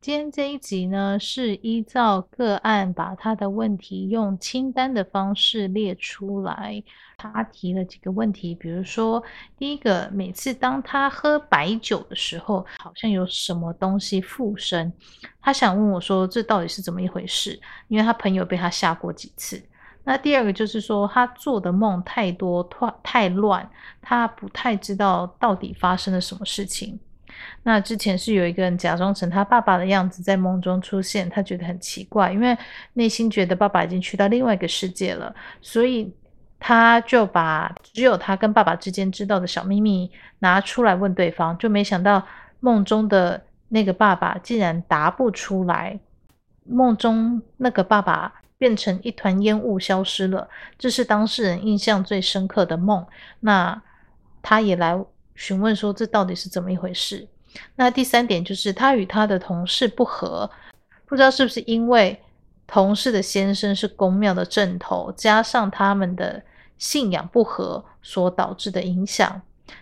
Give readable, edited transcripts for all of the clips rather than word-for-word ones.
今天这一集呢，是依照个案把他的问题用清单的方式列出来。他提了几个问题，比如说第一个，每次当他喝白酒的时候，好像有什么东西附身。他想问我说，这到底是怎么一回事？因为他朋友被他吓过几次。那第二个就是说，他做的梦太多，太乱，他不太知道到底发生了什么事情。那之前是有一个人假装成他爸爸的样子在梦中出现，他觉得很奇怪，因为内心觉得爸爸已经去到另外一个世界了，所以他就把只有他跟爸爸之间知道的小秘密拿出来问对方，就没想到梦中的那个爸爸竟然答不出来，梦中那个爸爸变成一团烟雾消失了，这是当事人印象最深刻的梦。那他也来询问说这到底是怎么一回事。那第三点就是他与他的同事不和，不知道是不是因为同事的先生是公庙的正头，加上他们的信仰不和所导致的影响。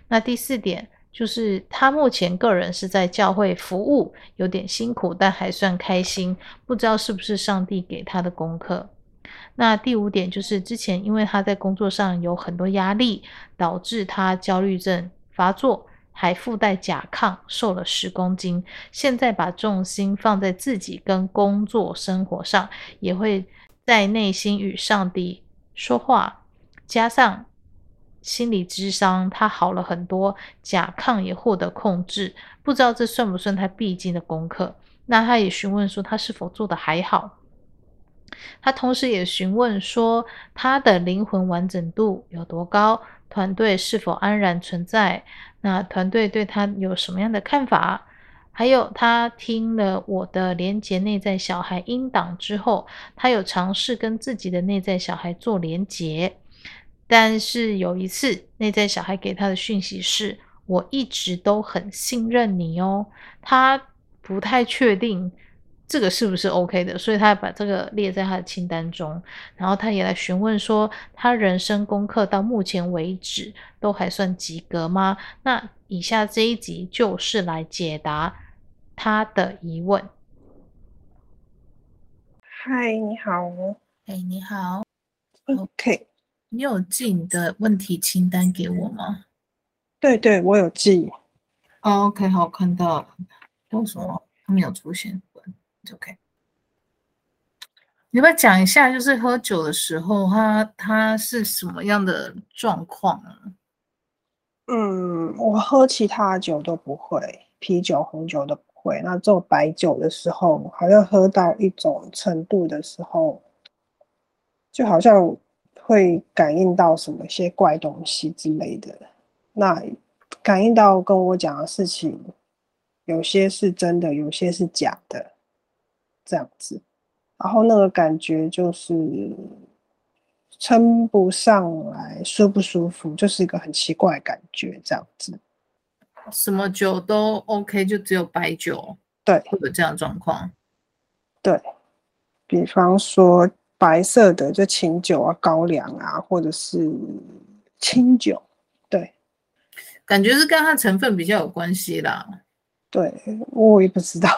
那第四点就是他目前个人是在教会服务，有点辛苦但还算开心，不知道是不是上帝给他的功课。那第五点就是之前因为他在工作上有很多压力，导致他焦虑症发作，还附带甲亢，瘦了10公斤，现在把重心放在自己跟工作生活上，也会在内心与上帝说话。加上心理咨商他好了很多，甲亢也获得控制，不知道这算不算他必经的功课。那他也询问说他是否做得还好，他同时也询问说他的灵魂完整度有多高，团队是否安然存在，那团队对他有什么样的看法。还有他听了我的连结内在小孩音档之后，他有尝试跟自己的内在小孩做连结，但是有一次内在小孩给他的讯息是，我一直都很信任你哦。他不太确定这个是不是 OK 的，所以他把这个列在他的清单中。然后他也来询问说他人生功课到目前为止都还算及格吗？那以下这一集就是来解答他的疑问。嗨，你好。哎，你好。OK， 你有寄你的问题清单给我吗？对对，我有寄。OK， 好，看到了。为什么他没有出现？OK， 你要不要讲一下，就是喝酒的时候他是什么样的状况呢？我喝其他酒都不会，啤酒红酒都不会，那做白酒的时候好像喝到一种程度的时候，就好像会感应到什么些怪东西之类的。那感应到跟我讲的事情，有些是真的，有些是假的，这样子。然后那个感觉就是撑不上来，舒不舒服，就是一个很奇怪的感觉，这样子。什么酒都 OK， 就只有白酒对会有这样的状况。对，比方说白色的就琴酒啊、高粱啊，或者是清酒。对，感觉是跟它成分比较有关系啦。对，我也不知道。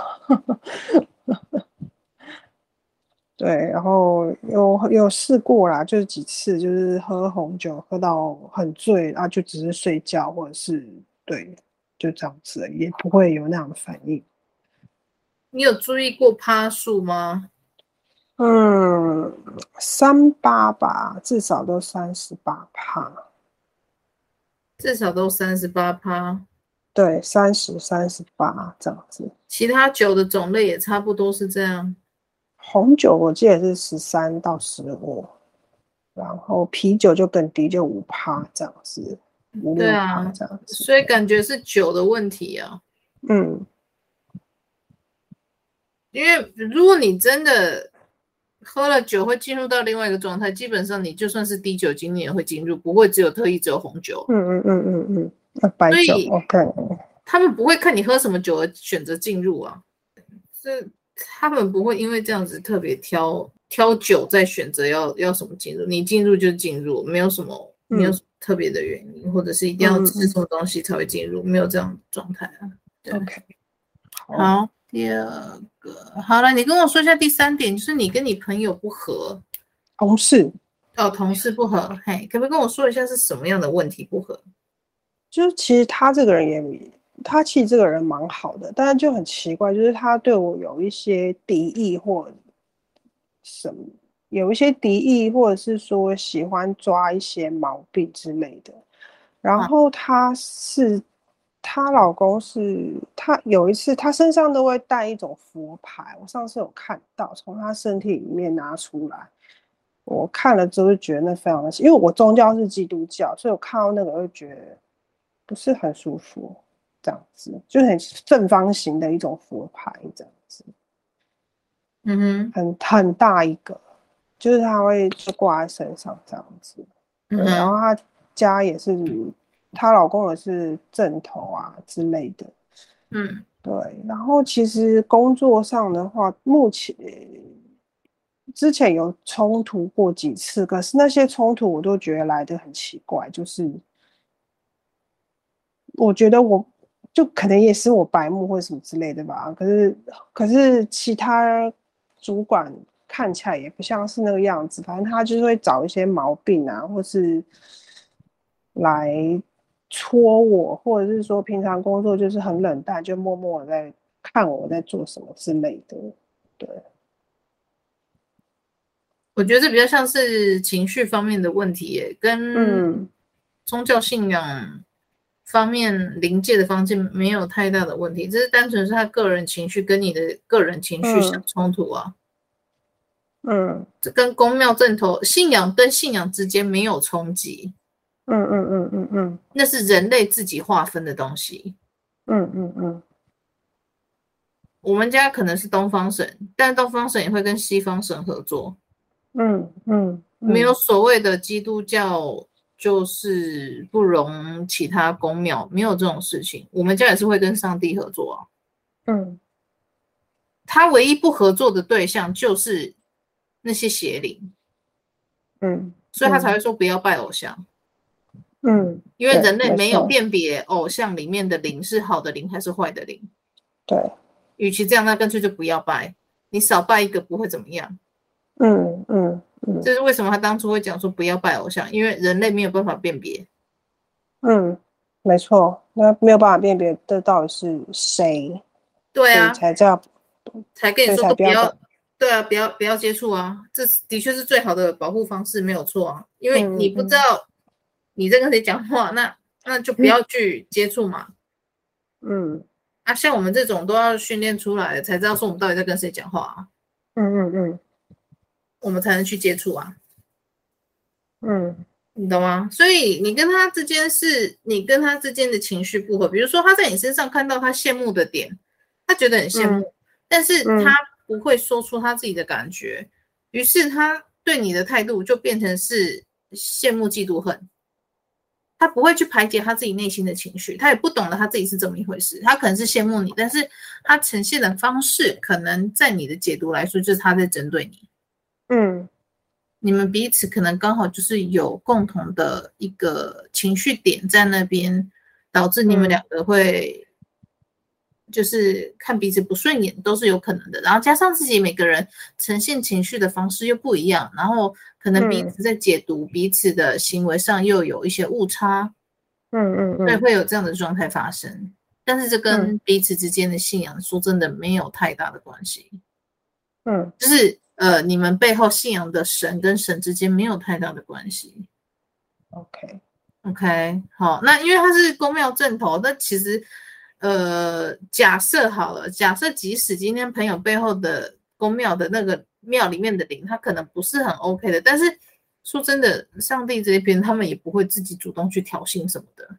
对，然后有试过啦，就是几次，就是喝红酒喝到很醉啊，就只是睡觉或者是对，就这样子，也不会有那样的反应。你有注意过趴数吗？38吧，至少都38%，至少都38%。对，30、38这样子。其他酒的种类也差不多是这样。红酒我记得是13到15%，然后啤酒就更低，就5%这样子，5-6%这样子。对啊，所以感觉是酒的问题啊。因为如果你真的喝了酒会进入到另外一个状态，基本上你就算是低酒精你也会进入，不会只有特意只有红酒。白酒 OK。他们不会看你喝什么酒而选择进入啊，是他们不会因为这样子特别挑酒再选择要什么进入，你进入就进入，没有什么特别的原因、或者是一定要吃什么东西才会进入，没有这样的状态啊。OK， 好，第二个，好了，你跟我说一下第三点，就是你跟你朋友不合，同事不合，嘿，可不可以跟我说一下是什么样的问题不合？就其实他其实这个人蛮好的，但是就很奇怪，就是他对我有一些敌意或什么，有一些敌意，或者是说喜欢抓一些毛病之类的。然后她老公是，她有一次她身上都会带一种佛牌，我上次有看到，从她身体里面拿出来。我看了之后就觉得那非常的，因为我宗教是基督教，所以我看到那个就觉得不是很舒服，这样子就是很正方形的一种佛牌，这样子，很大一个，就是他会挂在身上这样子，然后他家也是，他老公也是正头啊之类的，对，然后其实工作上的话，目前。之前有冲突过几次，可是那些冲突我都觉得来得很奇怪，就是我觉得我就可能也是我白目或什么之类的吧，可是其他主管看起来也不像是那个样子，反正他就是会找一些毛病啊，或是来戳我，或者是说平常工作就是很冷淡，就默默在看我在做什么之类的，对。我觉得这比较像是情绪方面的问题耶，跟宗教信仰方面灵界的方面没有太大的问题，这是单纯是他个人情绪跟你的个人情绪相冲突啊。这跟公庙正头信仰跟信仰之间没有冲击。那是人类自己划分的东西。我们家可能是东方神，但东方神也会跟西方神合作。没有所谓的基督教就是不容其他公庙，没有这种事情。我们家也是会跟上帝合作啊。他唯一不合作的对象就是那些邪灵。所以他才会说不要拜偶像。因为人类没有辨别偶像里面的灵是好的灵还是坏的灵。对，与其这样，那干脆就不要拜。你少拜一个不会怎么样。这是为什么他当初会讲说不要拜偶像，因为人类没有办法辨别。没错，那没有办法辨别这到底是谁。对啊，才跟你说不要，对啊，不要接触啊，这的确是最好的保护方式，没有错啊，因为你不知道你在跟谁讲话，那就不要去接触嘛。像我们这种都要训练出来才知道说我们到底在跟谁讲话啊。我们才能去接触啊，你懂吗？所以你跟他之间的情绪不合，比如说他在你身上看到他羡慕的点，他觉得很羡慕，但是他不会说出他自己的感觉，于是他对你的态度就变成是羡慕、嫉妒、恨，他不会去排解他自己内心的情绪，他也不懂得他自己是这么一回事，他可能是羡慕你，但是他呈现的方式，可能在你的解读来说，就是他在针对你。你们彼此可能刚好就是有共同的一个情绪点在那边，导致你们两个会就是看彼此不顺眼都是有可能的，然后加上自己每个人呈现情绪的方式又不一样，然后可能彼此在解读彼此的行为上又有一些误差，所以会有这样的状态发生，但是这跟彼此之间的信仰说真的没有太大的关系，就是你们背后信仰的神跟神之间没有太大的关系。OK， 好，那因为他是公庙正头，那其实假设好了，即使今天朋友背后的公庙的那个庙里面的灵，他可能不是很 OK 的，但是说真的，上帝这边他们也不会自己主动去挑衅什么的，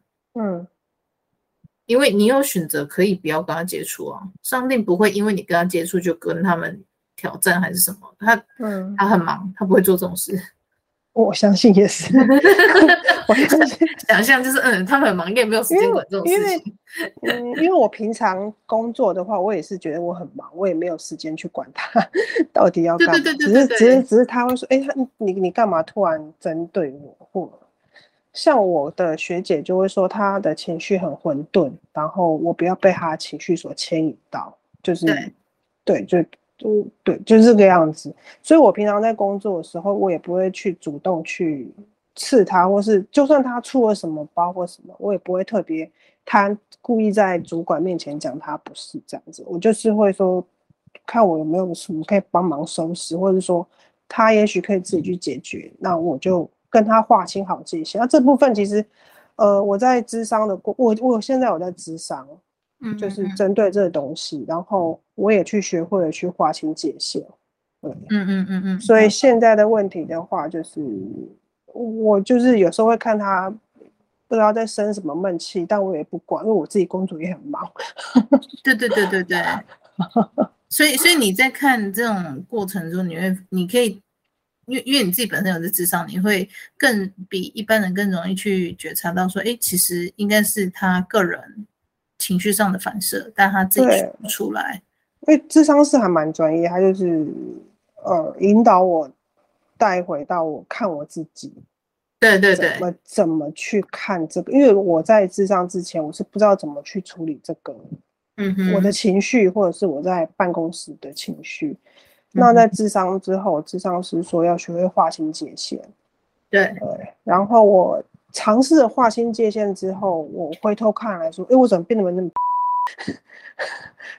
因为你有选择可以不要跟他接触啊，上帝不会因为你跟他接触就跟他们挑战还是什么，他很忙，他不会做这种事。我相信也是我相信想象就是他们很忙，也没有时间管这种事情因为我平常工作的话，我也是觉得我很忙，我也没有时间去管他到底要干嘛。只是他会说你干嘛突然针对我，或像我的学姐就会说她的情绪很混沌，然后我不要被她的情绪所牵引到，就是对，就是这个样子。所以我平常在工作的时候，我也不会去主动去刺他，或是就算他出了什么包或什么，我也不会特别他故意在主管面前讲他不是这样子。我就是会说，看我有没有什么可以帮忙收拾，或者说他也许可以自己去解决，那我就跟他划清好界限。那这部分其实，我在谘商的我现在有在谘商。就是针对这个东西，然后我也去学会了去划清界限。所以现在的问题的话，就是我就是有时候会看他不知道在生什么闷气，但我也不管，因为我自己工作也很忙。对。所以你在看这种过程中，你可以，因为你自己本身有这智商，你会更比一般人更容易去觉察到说，其实应该是他个人情绪上的反射，但他自己说不出来。因为谘商是还蛮专业，他就是引导我带回到我看我自己。对，怎么去看这个？因为我在谘商之前，我是不知道怎么去处理这个，我的情绪或者是我在办公室的情绪。那在谘商之后，谘商师说要学会划清界限。对，然后我尝试了划清界限之后，我回头看来说，我怎么变得那么……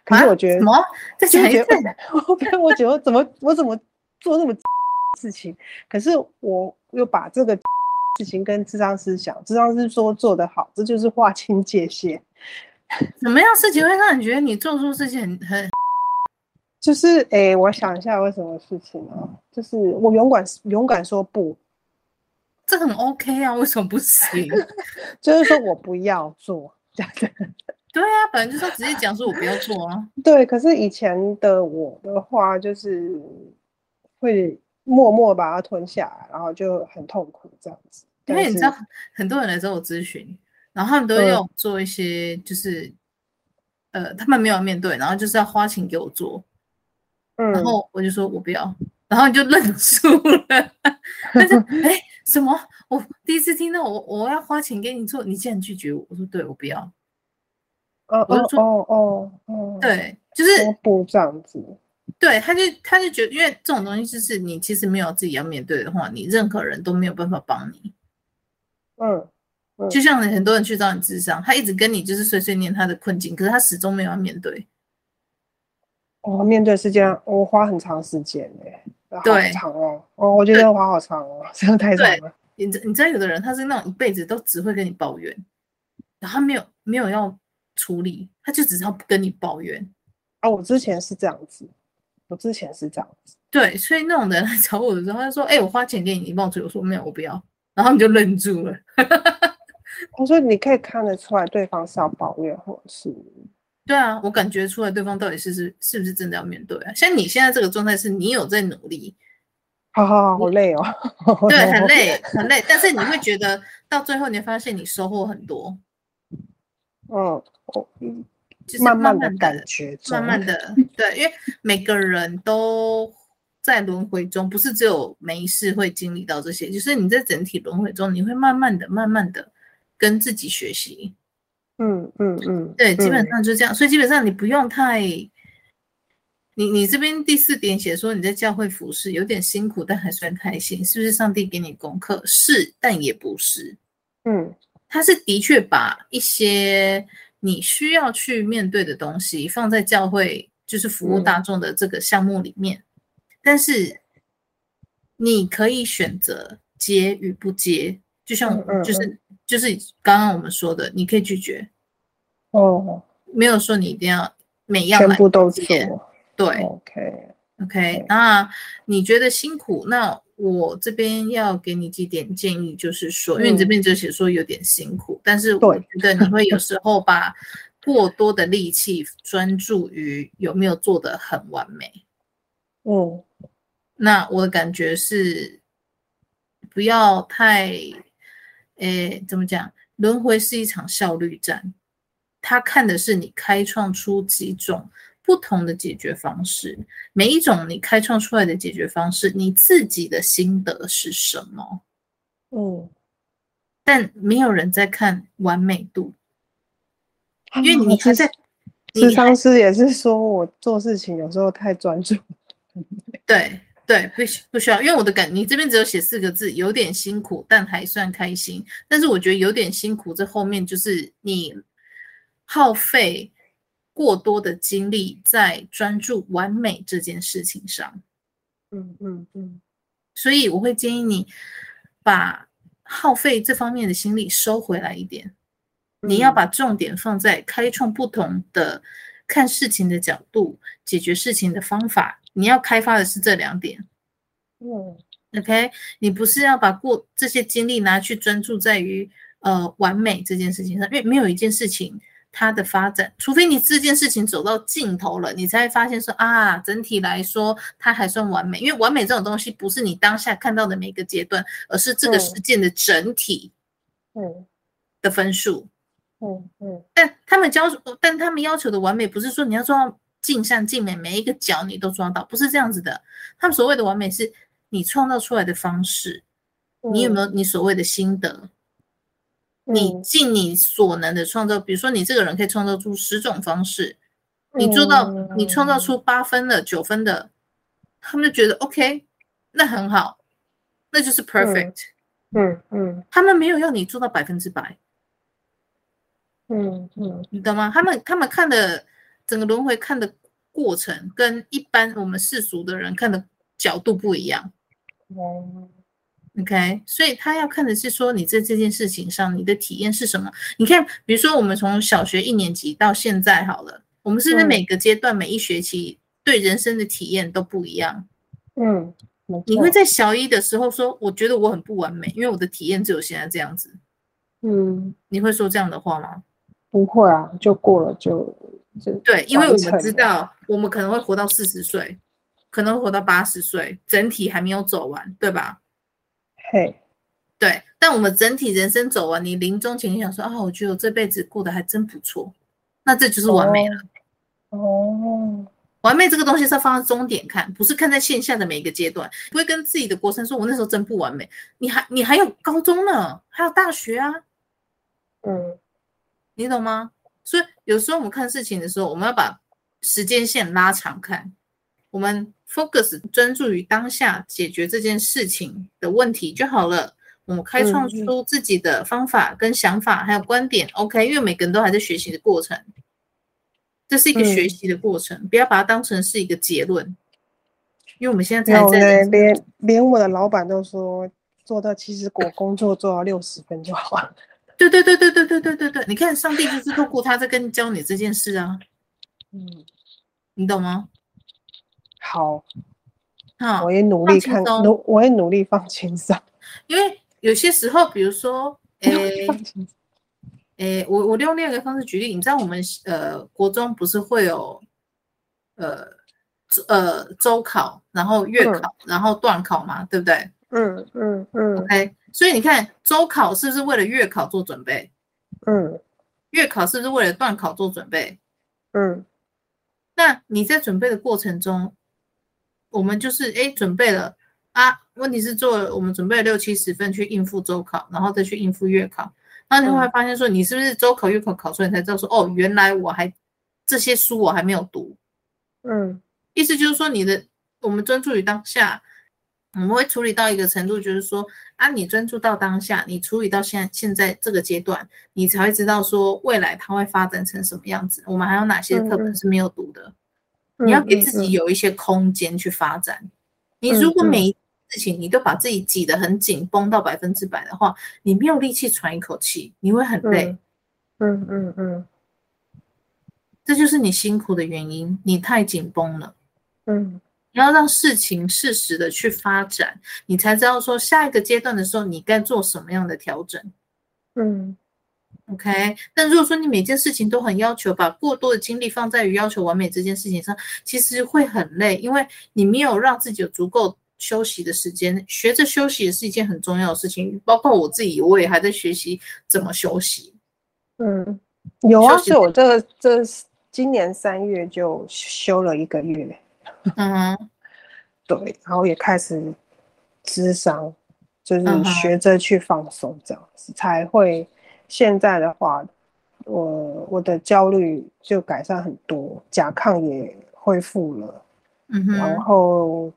可是我觉得什么？再讲一次，我觉得我怎么做那么事情？可是我又把这个事情跟谘商师讲，谘商师说做得好，这就是划清界限。什么样事情会让你觉得你做出事情很……就是我想一下，为什么事情啊？就是我勇敢说不。这很 OK 啊，为什么不行？就是说我不要做这样子。对啊，本来就是直接讲说我不要做啊。对，可是以前的我的话，就是会默默把它吞下来，然后就很痛苦这样子。因为你知道，很多人来找我咨询，然后他们都要做一些，就是他们没有面对，然后就是要花钱给我做，然后我就说我不要。然后你就愣住了，但是什么？我第一次听到我要花钱给你做，你竟然拒绝我！我说对，我不要。对，就是不这样子。对，他就觉得，因为这种东西就是你其实没有自己要面对的话，你任何人都没有办法帮你。就像很多人去找你谘商，他一直跟你就是碎碎念他的困境，可是他始终没有要面对。面对事件，我花很长时间好长我觉得花好长真的太长了。你知道有的人他是那种一辈子都只会跟你抱怨，然后他没有要处理，他就只是要跟你抱怨。我之前是这样子。对，所以那种人来找我的时候，他就说：“我花钱给你，你帮我处理。”我说：“没有，我不要。”然后你就愣住了。我说：“你可以看得出来，对方是要抱怨，或者是……”对啊，我感觉出来对方到底是不是真的要面对啊？像你现在这个状态是你有在努力，好累哦。对，很累，但是你会觉得到最后你发现你收获很多。就是慢慢的感觉，慢慢的，对，因为每个人都在轮回中，不是只有每一世会经历到这些，就是你在整体轮回中，你会慢慢的跟自己学习。对，基本上就这样。所以基本上你不用太，你这边第4点写说你在教会服侍有点辛苦，但还算开心，是不是上帝给你功课？是，但也不是。他是的确把一些你需要去面对的东西放在教会，就是服务大众的这个项目里面，但是你可以选择接与不接，就像就是刚刚我们说的，你可以拒绝，没有说你一定要每样全部都做。对 ，OK， 那你觉得辛苦？那我这边要给你几点建议，就是说，因为你这边就写说有点辛苦，但是我觉得你会有时候把过多的力气专注于有没有做得很完美。那我的感觉是。不要太，怎么讲？轮回是一场效率战，它看的是你开创出几种不同的解决方式，每一种你开创出来的解决方式，你自己的心得是什么？哦，但没有人在看完美度，因为你还在。咨商师也是说我做事情有时候太专注。对对，不需要，因为我的感，你这边只有写4个字，有点辛苦，但还算开心。但是我觉得有点辛苦，这后面就是你耗费过多的精力在专注完美这件事情上。所以我会建议你把耗费这方面的心力收回来一点。你要把重点放在开创不同的看事情的角度，解决事情的方法，你要开发的是这2点。OK， 你不是要把这些精力拿去专注在于完美这件事情上，因为没有一件事情它的发展，除非你这件事情走到尽头了，你才会发现说啊，整体来说它还算完美。因为完美这种东西不是你当下看到的每个阶段，而是这个事件的整体的分数。但他们要求的完美不是说你要做到尽善尽美，每一个角你都抓到，不是这样子的。他们所谓的完美是你创造出来的方式，你有没有你所谓的心得，你尽你所能的创造。比如说你这个人可以创造出10种方式，你做到你创造出8分的9分的，他们就觉得 OK， 那很好，那就是 perfect。 他们没有要你做到100%。你懂吗？他们看的整个轮回看的过程跟一般我们世俗的人看的角度不一样。OK， 所以他要看的是说你在这件事情上你的体验是什么。你看比如说我们从小学1年级到现在好了，我们是不是每个阶段每一学期对人生的体验都不一样？你会在小1的时候说我觉得我很不完美，因为我的体验只有现在这样子。你会说这样的话吗？不会啊，就过了就对，因为我们知道我们可能会活到40岁，可能会活到80岁，整体还没有走完，对吧？对，但我们整体人生走完，你临终前想说啊，我觉得我这辈子过得还真不错，那这就是完美了。完美这个东西是放在终点看，不是看在线下的每一个阶段。不会跟自己的国生说我那时候真不完美，你还有高中呢，还有大学啊。你懂吗？所以有时候我们看事情的时候，我们要把时间线拉长看，我们 focus 专注于当下解决这件事情的问题就好了。我们开创出自己的方法跟想法还有观点， OK， 因为每个人都还在学习的过程，这是一个学习的过程，不要把它当成是一个结论。因为我们现在才在连我的老板都说做到70果工作做到60分就好了。对，你看上帝就是透过他在跟教你这件事啊。你懂吗？好，我也努力看，我也努力放轻松。因为有些时候比如说我用另一个方式举例，你知道我们国中不是会有周考，然后月考，然后段考嘛，对不对？OK， 所以你看周考是不是为了月考做准备？月考是不是为了段考做准备？那你在准备的过程中，我们就是准备了啊，问题是我们准备了60-70分去应付周考，然后再去应付月考。那你会发现说，你是不是周考月考考出来才知道说，哦，原来我还这些书我还没有读。意思就是说我们专注于当下，我们会处理到一个程度，就是说啊，你专注到当下，你处理到现在这个阶段，你才会知道说未来它会发展成什么样子，我们还有哪些课本是没有读的。你要给自己有一些空间去发展。你如果每一事情你都把自己挤得很紧绷到100%的话，你没有力气喘一口气，你会很累。这就是你辛苦的原因，你太紧绷了。你要让事情适时的去发展，你才知道说下一个阶段的时候你该做什么样的调整。OK， 但如果说你每件事情都很要求，把过多的精力放在于要求完美这件事情上，其实会很累，因为你没有让自己有足够休息的时间，学着休息也是一件很重要的事情，包括我自己我也还在学习怎么休息。嗯，有啊，所以我这今年3月就休了1个月。嗯，对，然后也开始諮商，就是学着去放松这样子，才会现在的话我的焦虑就改善很多，甲亢也恢复了。嗯哼，然后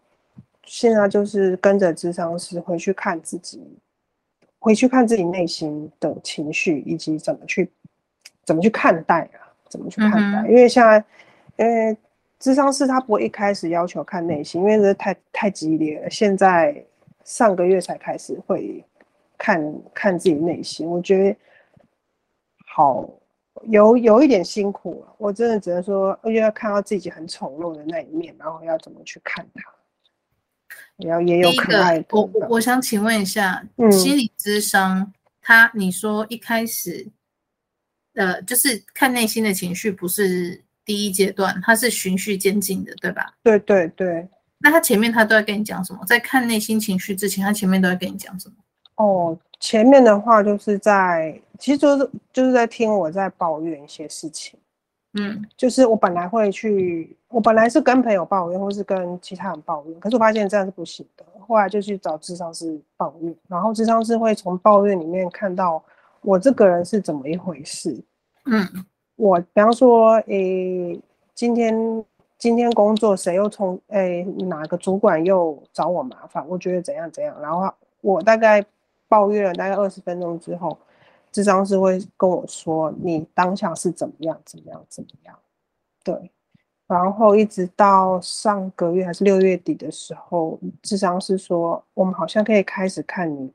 现在就是跟着諮商师回去看自己内心的情绪，以及怎么去看待啊，怎么去看待。嗯，因为现在諮商师他不会一开始要求看内心，因为这太激烈了。现在上个月才开始会看自己内心，我觉得好有一点辛苦啊。我真的只能说，因为要看到自己很丑陋的那一面，然后要怎么去看它。也有可爱的。我想请问一下，心理諮商，你说一开始，就是看内心的情绪，不是第一阶段，它是循序渐进的，对吧？对对对。那他前面他都在跟你讲什么？在看内心情绪之前，他前面都在跟你讲什么？哦，前面的话就是其实就是在听我在抱怨一些事情。嗯，就是我本来是跟朋友抱怨，或是跟其他人抱怨，可是我发现这样是不行的。后来就去找諮商师抱怨，然后諮商师会从抱怨里面看到我这个人是怎么一回事。嗯，我比方说，今天工作谁又哪个主管又找我麻烦，我觉得怎样怎样，然后我大概抱怨了大概20分钟之后。諮商师会跟我说你当下是怎么样怎么样怎么样，对，然后一直到上个月还是6月底的时候，諮商师说我们好像可以开始看你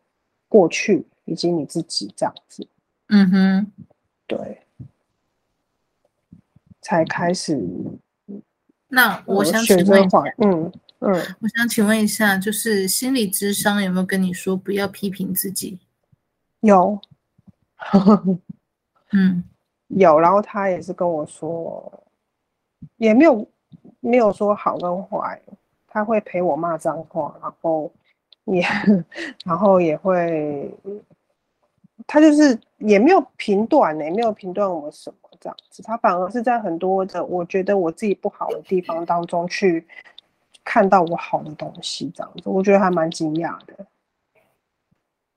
过去以及你自己这样子。嗯哼，对，才开始。那我想请问一下，我想请问一下，就是心理諮商有没有跟你说不要批评自己？有。嗯，有，然后他也是跟我说，也没有说好跟坏，他会陪我骂脏话，然后也会，他就是也没有评断没有评断我什么这样子，他反而是在很多的我觉得我自己不好的地方当中去看到我好的东西这样子，我觉得还蛮惊讶的。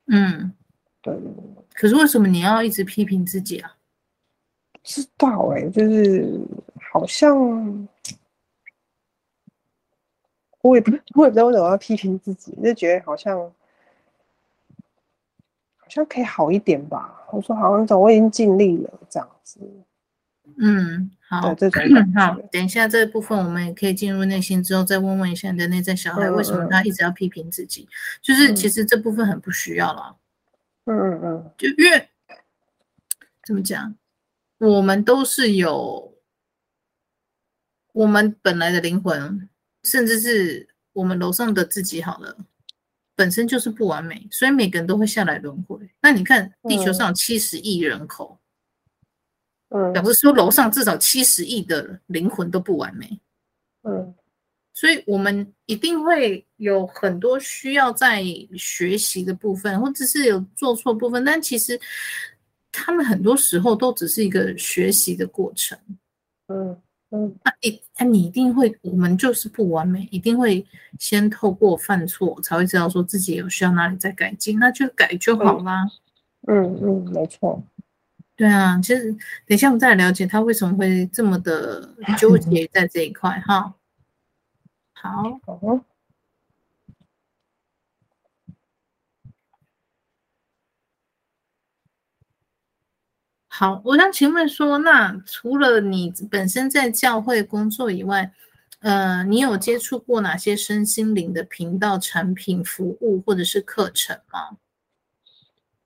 嗯，对。可是为什么你要一直批评自己啊？不知道就是好像我也不知道为什么要批评自己，就觉得好像可以好一点吧。我说好像我已经尽力了这样子。嗯，好，这种好。等一下这部分我们也可以进入内心之后再问问一下你的内在小孩为什么他一直要批评自己，就是其实这部分很不需要了。就因为怎么讲，我们都是有我们本来的灵魂，甚至是我们楼上的自己好了，本身就是不完美，所以每个人都会下来轮回。那你看地球上有70亿人口，表示说楼上至少70亿的灵魂都不完美。所以我们一定会有很多需要在学习的部分，或者是有做错部分，但其实他们很多时候都只是一个学习的过程。你一定会，我们就是不完美，一定会先透过犯错才会知道说自己有需要哪里再改进，那就改就好啦。没错。对啊，其实等一下我们再来了解他为什么会这么的纠结在这一块哈。好，好，我想请问说，那除了你本身在教会工作以外，你有接触过哪些身心灵的频道、产品、服务或者是课程吗？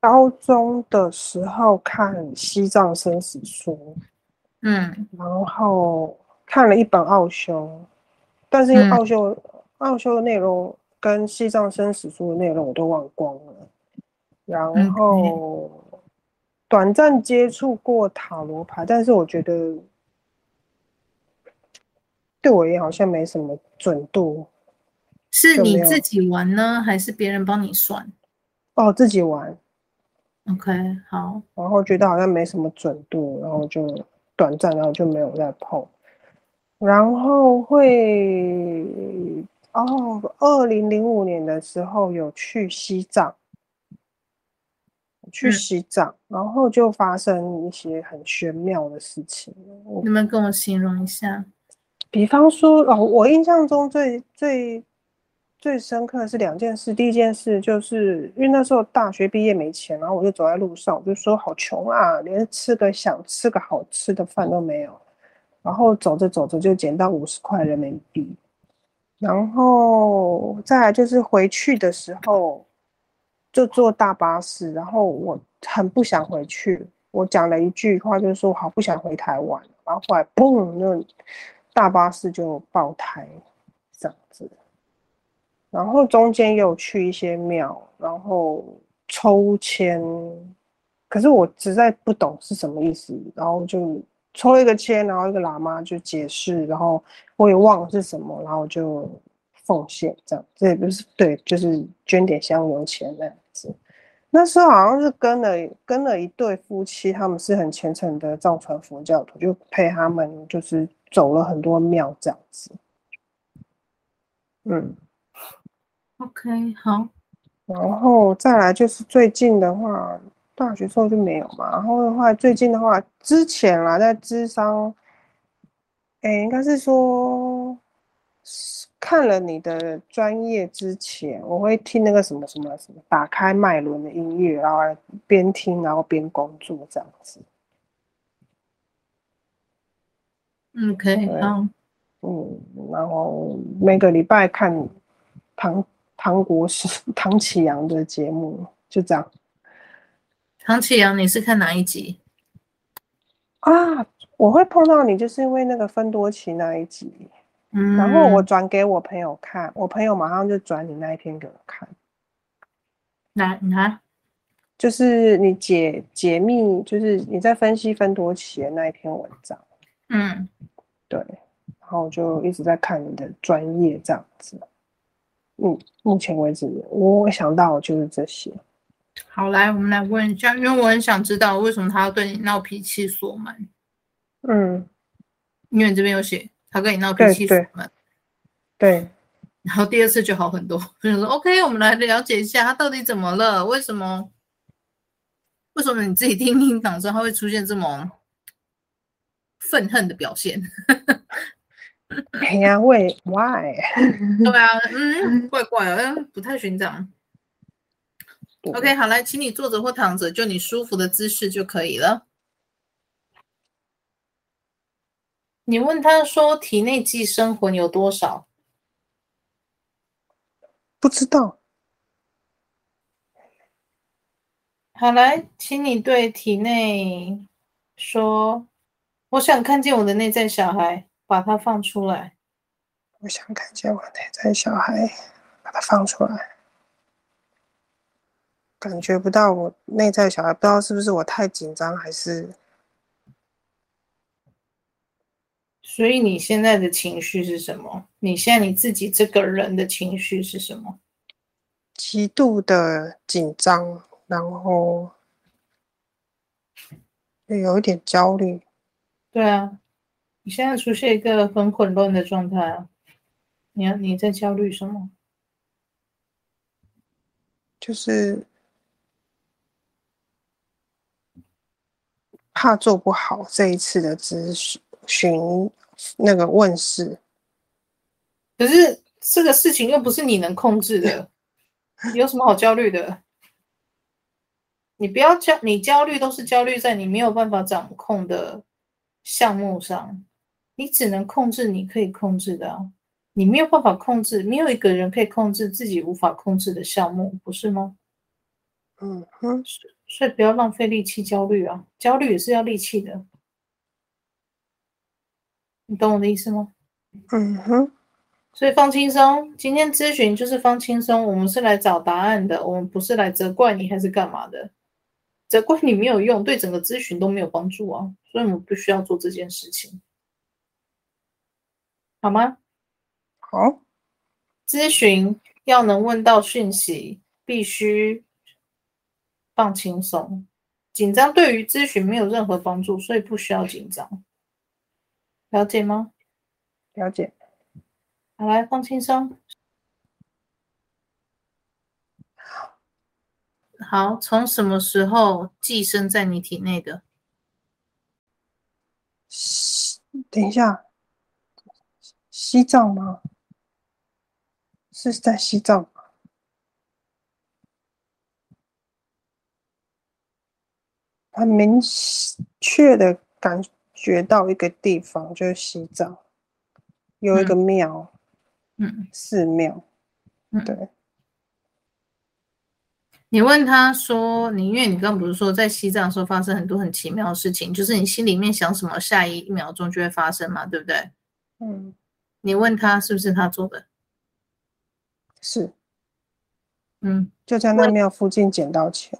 高中的时候看西藏生死书，然后看了一本奥修。但是因为奥修的内容跟西藏生死书的内容我都忘光了，然后短暂接触过塔罗牌，但是我觉得对我也好像没什么准度，是你自己玩呢还是别人帮你算？哦，自己玩。 OK， 好。然后觉得好像没什么准度，然后就短暂，然后就没有再碰。然后会哦，2005年的时候有去西藏，然后就发生一些很玄妙的事情。你们跟我形容一下。比方说，哦，我印象中最深刻的是2件事。第一件事就是因为那时候大学毕业没钱，然后我就走在路上，我就说好穷啊，连想吃个好吃的饭都没有。然后走着走着就捡到50块人民币。然后再来就是回去的时候就坐大巴士，然后我很不想回去，我讲了一句话就是说我好不想回台湾，然后后来砰，那大巴士就爆胎这样子。然后中间有去一些庙，然后抽签，可是我实在不懂是什么意思，然后就抽了一个签，然后一个喇嘛就解释，然后我也忘了是什么，然后就奉献这样，这也不是对，就是捐点香油钱那样子。那时候好像是跟了一对夫妻，他们是很虔诚的藏传佛教徒，就陪他们就是走了很多庙这样子，嗯。OK， 好。然后再来就是最近的话，大学时候就没有嘛。然后的话，最近的话，之前啦，在諮商，应该是说看了你的专业之前，我会听那个什么什么什么，打开脉轮的音乐，然后边听然后边工作这样子。OK， 好。然后每个礼拜看唐启阳的节目，就这样。唐启阳，你是看哪一集啊？我会碰到你，就是因为那个芬多奇那一集，然后我转给我朋友看，我朋友马上就转你那一篇给我看。哪？就是你解密，就是你在分析芬多奇的那一篇文章。嗯，对。然后就一直在看你的专业这样子。目前为止我想到就是这些。好，来我们来问一下，因为我很想知道为什么他要对你闹脾气所瞒。因为你这边有写他跟你闹脾气所瞒。对。然后第2次就好很多，我想说 OK， 我们来了解一下他到底怎么了，为什么你自己听讲说他会出现这么愤恨的表现。哎呀喂 ，why？ 对啊，怪怪的，不太寻常。OK， 好，来，请你坐着或躺着，就你舒服的姿势就可以了。你问他说体内寄生魂有多少？不知道。好，来，请你对体内说：“我想看见我的内在小孩。”把它放出来。我想看见我内在小孩，把它放出来。感觉不到我内在小孩，不知道是不是我太紧张，还是……所以你现在的情绪是什么？你现在你自己这个人的情绪是什么？极度的紧张，然后有一点焦虑。对啊。你现在出现一个很混乱的状态，你在焦虑什么？就是怕做不好这一次的咨询那个问世，可是这个事情又不是你能控制的，有什么好焦虑的？你不要你焦虑都是焦虑在你没有办法掌控的项目上。你只能控制你可以控制的啊，你没有办法控制，没有一个人可以控制自己无法控制的项目，不是吗？所以不要浪费力气焦虑啊，焦虑也是要力气的，你懂我的意思吗？所以放轻松，今天咨询就是放轻松，我们是来找答案的，我们不是来责怪你还是干嘛的，责怪你没有用，对整个咨询都没有帮助啊，所以我们必须要做这件事情，好吗？好，咨询要能问到讯息，必须放轻松，紧张对于咨询没有任何帮助，所以不需要紧张，了解吗？了解。好，来放轻松。好，从什么时候寄生在你体内的？等一下，西藏吗？是在西藏吗？很明确的感觉到一个地方，就是西藏有一个庙，寺庙，对。你问他说，你因为你刚不是说在西藏的时候发生很多很奇妙的事情，就是你心里面想什么，下一秒钟就会发生嘛，对不对？嗯。你问他是不是他做的？是。嗯，就在那庙附近捡到钱。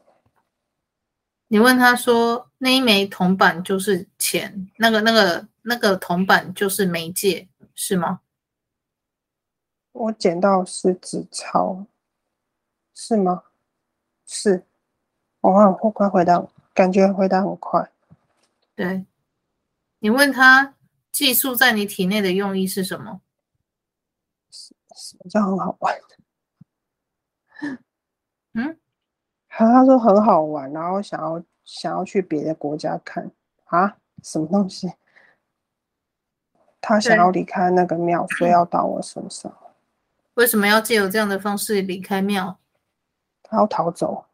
你问他说，那一枚铜板就是钱，那个铜板就是媒介，是吗？我捡到是纸钞，是吗？是，我很快回答，感觉回答很快。对，你问他寄宿在你体内的用意是什么？这样很好玩。嗯，他说很好玩，然后想要去别的国家看啊，什么东西？他想要离开那个庙，所以要到我身上。为什么要借由这样的方式离开庙？他要逃走。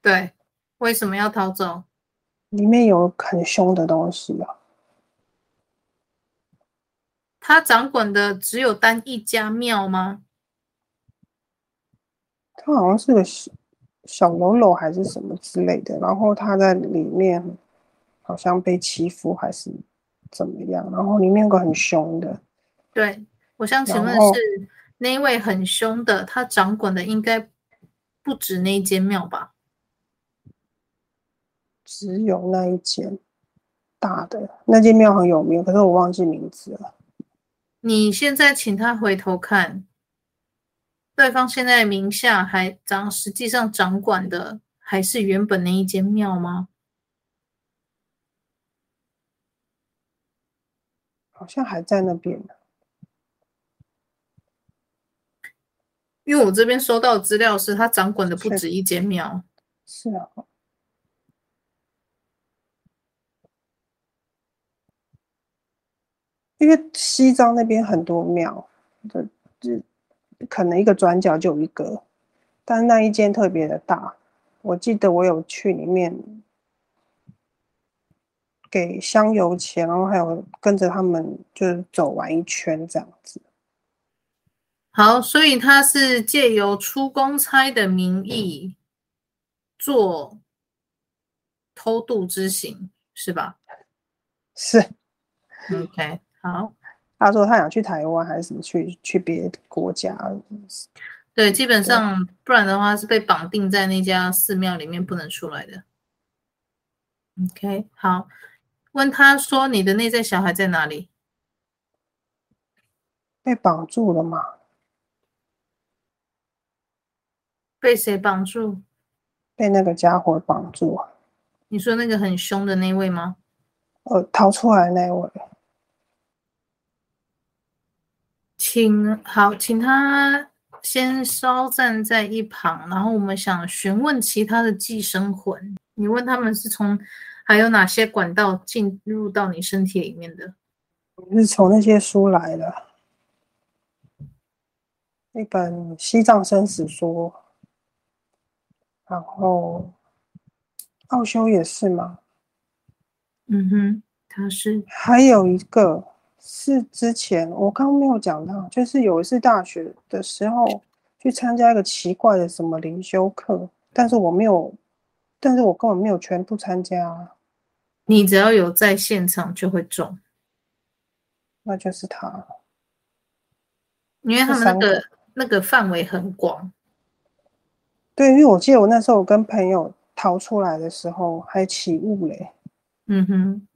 对，为什么要逃走？里面有很凶的东西啊。他掌管的只有单一家庙吗？他好像是个小喽啰还是什么之类的，然后他在里面好像被欺负还是怎么样，然后里面有个很凶的。对，我想请问是那位很凶的，他掌管的应该不止那一间庙吧？只有那一间大的，那间庙很有名，可是我忘记名字了。你现在请他回头看，对方现在名下还实际上掌管的还是原本那一间庙吗？好像还在那边。因为我这边收到的资料是他掌管的不止一间庙。是啊。因为西藏那边很多庙，可能一个转角就有一个，但那一间特别的大。我记得我有去里面给香油钱，然后还有跟着他们就是走完一圈这样子。好，所以他是借由出公差的名义做偷渡之行，是吧？是。OK， 好。他说他想去台湾还是什么去别的国家？对，基本上不然的话是被绑定在那家寺庙里面不能出来的。OK， 好。问他说你的内在小孩在哪里？被绑住了吗？被谁绑住？被那个家伙绑住啊！你说那个很凶的那位吗？逃出来那位。请他先稍站在一旁，然后我们想询问其他的寄生魂。你问他们是从还有哪些管道进入到你身体里面的？是从那些书来的，一本《西藏生死书》。然后奥修也是吗？嗯哼，他是。还有一个是之前我刚没有讲到，就是有一次大学的时候去参加一个奇怪的什么灵修课，但是我根本没有全部参加啊。你只要有在现场就会中，那就是他，因为他们那个范围很广。对，因为我记得我那时候跟朋友逃出来的时候还起雾嘞。嗯哼，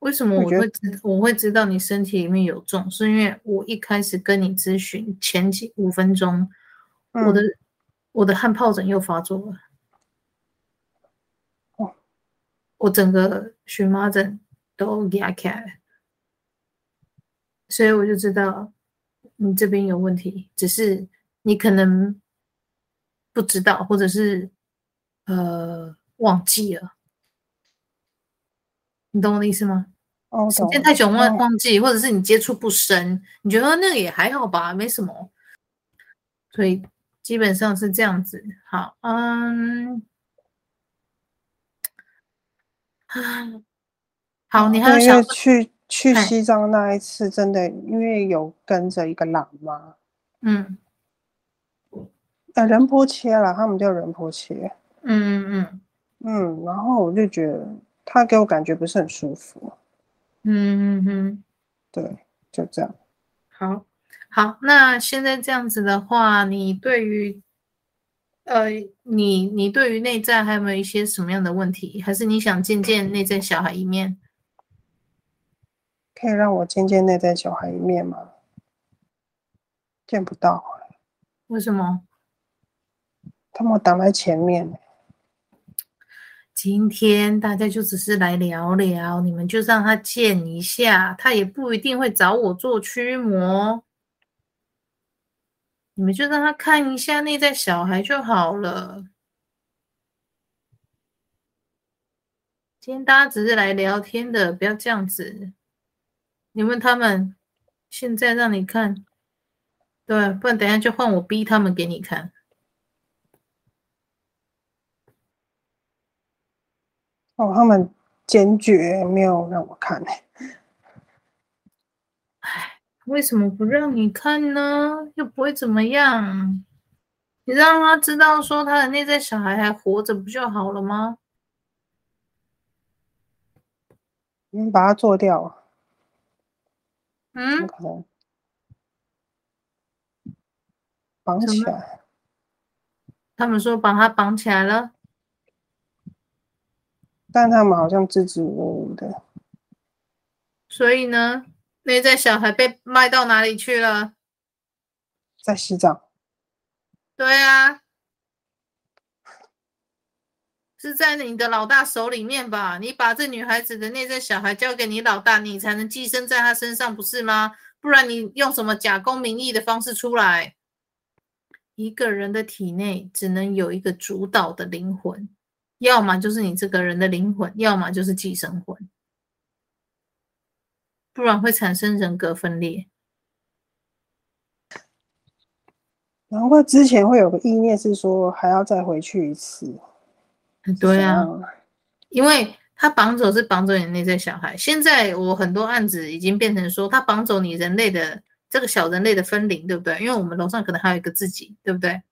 为什么我会知道你身体里面有重，是因为我一开始跟你咨询前几5分钟，我的汗疱疹又发作了，哦，我整个荨麻疹都压起来了，所以我就知道你这边有问题，只是你可能不知道，或者是忘记了。你懂我的意思吗？时间太久忘记，或者是你接触不深，你觉得那个也还好吧，没什么，所以基本上是这样子。好，好，你还有想去西藏那一次，真的因为有跟着一个喇嘛，仁波切啦，他们叫仁波切，然后我就觉得。他给我感觉不是很舒服，对，就这样。好，那现在这样子的话，你对于，你对于内在还有没有一些什么样的问题？还是你想见见内在小孩一面？可以让我见见内在小孩一面吗？见不到，为什么？他们挡在前面。今天大家就只是来聊聊，你们就让他见一下，他也不一定会找我做驱魔，你们就让他看一下内在小孩就好了。今天大家只是来聊天的，不要这样子。你问他们，现在让你看，对，不然等一下就换我逼他们给你看。他们坚决没有让我看，为什么不让你看呢？又不会怎么样，你让他知道说他的内在小孩还活着不就好了吗？你把他做掉了，怎么可能？绑起来？他们说把他绑起来了。但他们好像支支吾吾的，所以呢，内在小孩被卖到哪里去了？在西藏。对啊，是在你的老大手里面吧？你把这女孩子的内在小孩交给你老大，你才能寄生在她身上，不是吗？不然你用什么假公名义的方式出来？一个人的体内只能有一个主导的灵魂。要么就是你这个人的灵魂，要么就是寄生魂，不然会产生人格分裂。然后之前会有个意念是说还要再回去一次，对啊，因为他绑走是绑走你内在小孩。现在我很多案子已经变成说他绑走你人类的这个小人类的分灵，对不对？因为我们楼上可能还有一个自己，对不对？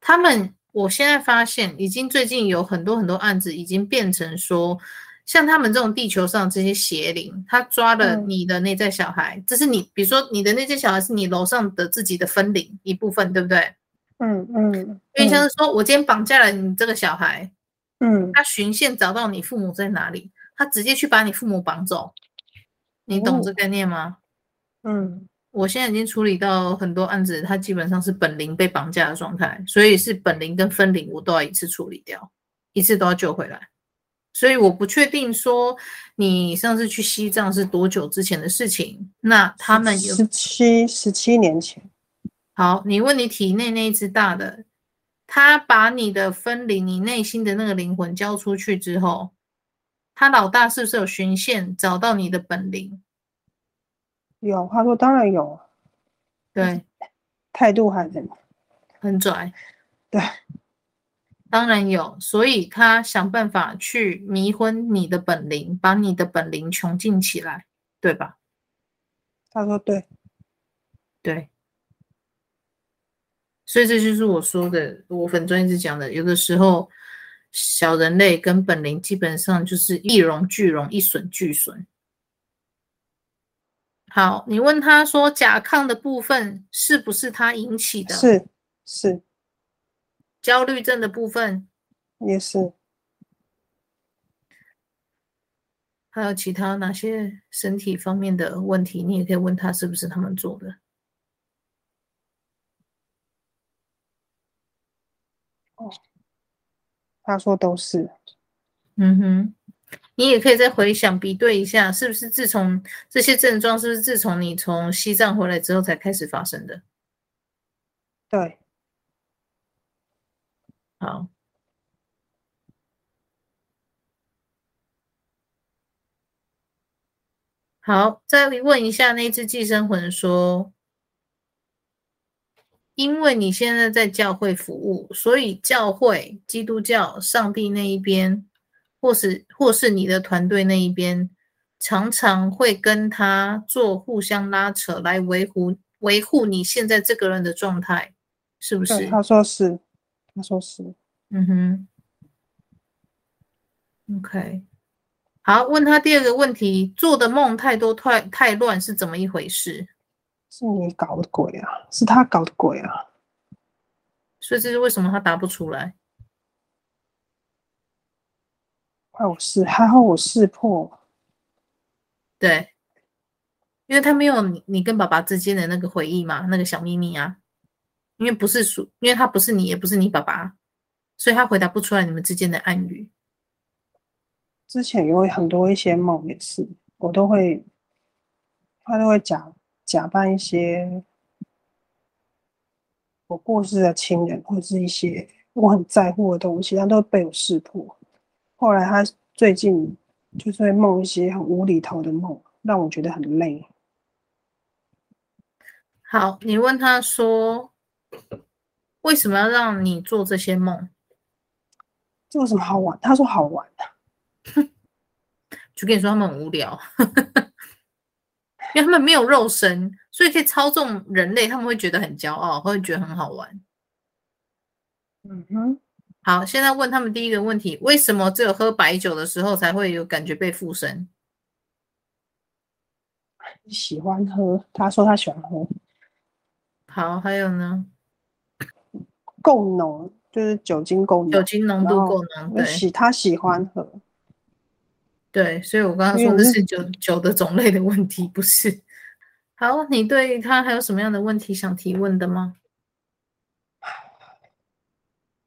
他们。我现在发现已经最近有很多案子已经变成说像他们这种地球上这些邪灵，他抓了你的内在小孩，这是你比如说你的内在小孩是你楼上的自己的分灵一部分，对不对？因为像是说我今天绑架了你这个小孩，他循线找到你父母在哪里，他直接去把你父母绑走，你懂这概念吗？我现在已经处理到很多案子，它基本上是本灵被绑架的状态，所以是本灵跟分灵我都要一次处理掉，一次都要救回来。所以我不确定说你上次去西藏是多久之前的事情，那他们有17年前。好，你问你体内那一只大的，他把你的分灵，你内心的那个灵魂交出去之后，他老大是不是有循线找到你的本灵？有，他说当然有，对，态度还很拽，对，当然有，所以他想办法去迷昏你的本灵，把你的本灵穷尽起来，对吧？他说对，所以这就是我说的，我粉专一直讲的，有的时候小人类跟本灵基本上就是一荣俱荣，一损俱损。好，你问他说甲亢的部分是不是他引起的？是。焦虑症的部分也是。还有其他哪些身体方面的问题，你也可以问他是不是他们做的。哦，他说都是。嗯哼，你也可以再回想比对一下，是不是自从这些症状，是不是自从你从西藏回来之后才开始发生的？对。好。好，再问一下那只寄生魂说，因为你现在在教会服务，所以教会、基督教、上帝那一边，或是你的团队那一边，常常会跟他做互相拉扯，来维护你现在这个人的状态，是不是？他说是。嗯哼。OK。好，问他第二个问题，做的梦太多太乱是怎么一回事？是你搞的鬼啊，是他搞的鬼啊。所以这是为什么他答不出来？还好我识破。对，因为他没有你跟爸爸之间的那个回忆嘛，那个小秘密啊。因为他不是你，也不是你爸爸，所以他回答不出来你们之间的暗语。之前有很多一些梦也是，他都会假扮一些我过世的亲人，或是一些我很在乎的东西，他都被我识破。后来他最近就是会梦一些很无厘头的梦，让我觉得很累。好，你问他说，为什么要让你做这些梦？这有什么好玩？他说好玩啊。就跟你说他们很无聊因为他们没有肉身，所以可以操纵人类，他们会觉得很骄傲，会觉得很好玩。嗯哼。好，现在问他们第一个问题，为什么只有喝白酒的时候才会有感觉被附身？喜欢喝，他说他喜欢喝。好，还有呢？够浓，就是酒精够浓，酒精浓度够浓，对，他喜欢喝。对，所以我刚刚说的是 酒的种类的问题，不是。好，你对他还有什么样的问题想提问的吗？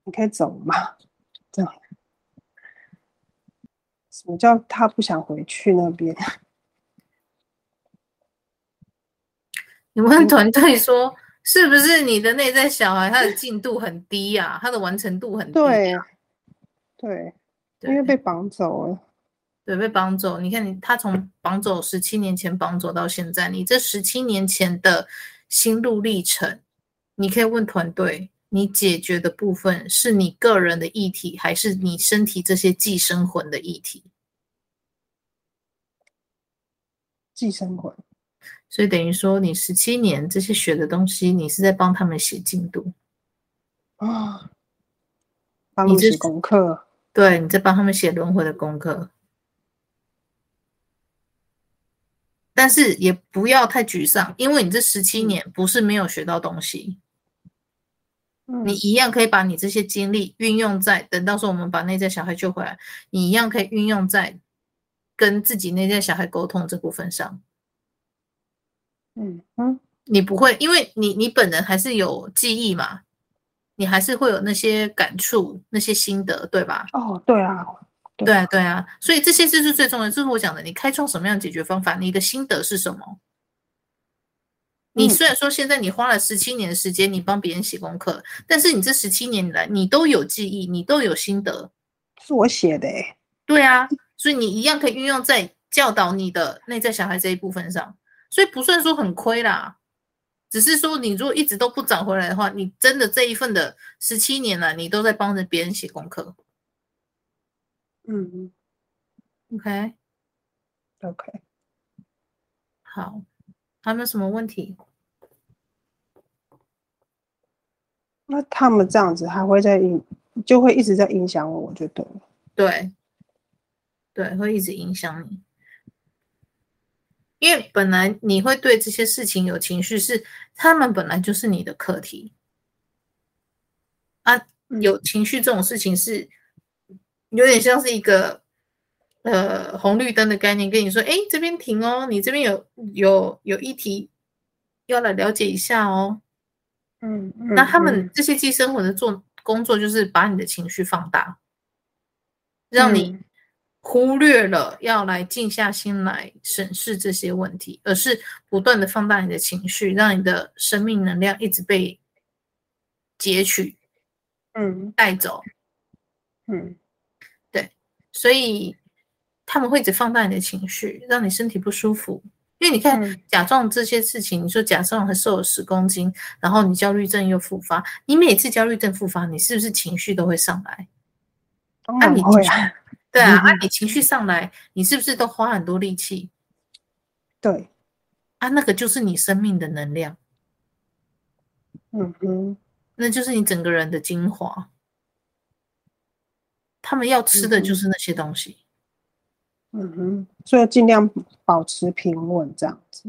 你可以走吗？这样。什么叫他不想回去那边？你问团队说，是不是你的内在小孩他的进度很低啊，他的完成度很低啊？对，因为被绑走了。对，被绑走。你看他从绑走17年前绑走到现在，你这17年前的心路历程，你可以问团队，你解决的部分是你个人的议题，还是你身体这些寄生魂的议题？寄生魂。所以等于说，你17年这些学的东西，你是在帮他们写进度啊，帮他们写功课。对，你在帮他们写轮回的功课。但是也不要太沮丧，因为你这17年不是没有学到东西，你一样可以把你这些经历运用在，等到时候我们把内在小孩救回来，你一样可以运用在跟自己内在小孩沟通这部分上。你不会，因为你本人还是有记忆嘛，你还是会有那些感触、那些心得，对吧？哦，对啊。对啊，所以这些就是最重要的，就是我讲的，你开创什么样的解决方法，你的心得是什么。你虽然说现在你花了17年的时间你帮别人写功课，但是你这17年来你都有记忆，你都有心得，是我写的耶。对啊，所以你一样可以运用在教导你的内在小孩这一部分上，所以不算说很亏啦。只是说你如果一直都不长回来的话，你真的这一份的17年来你都在帮着别人写功课。OK， 好，还有没有什么问题？那他们这样子还会就会一直在影响我，我就对了。对，会一直影响你，因为本来你会对这些事情有情绪，是他们本来就是你的课题啊。有情绪这种事情是有点像是一个红绿灯的概念跟你说，哎，这边停哦，你这边有议题要来了解一下哦。那他们这些寄生魂的工作就是把你的情绪放大，让你忽略了要来静下心来审视这些问题，而是不断的放大你的情绪，让你的生命能量一直被截取带走。对，所以他们会一直放大你的情绪，让你身体不舒服。因为你看甲状这些事情，你说甲状还瘦了10公斤，然后你焦虑症又复发，你每次焦虑症复发，你是不是情绪都会上来？当然会啊。对啊，你情绪上来，你是不是都花很多力气？对啊，那个就是你生命的能量。那就是你整个人的精华。他们要吃的就是那些东西。所以尽量保持平稳，这样子。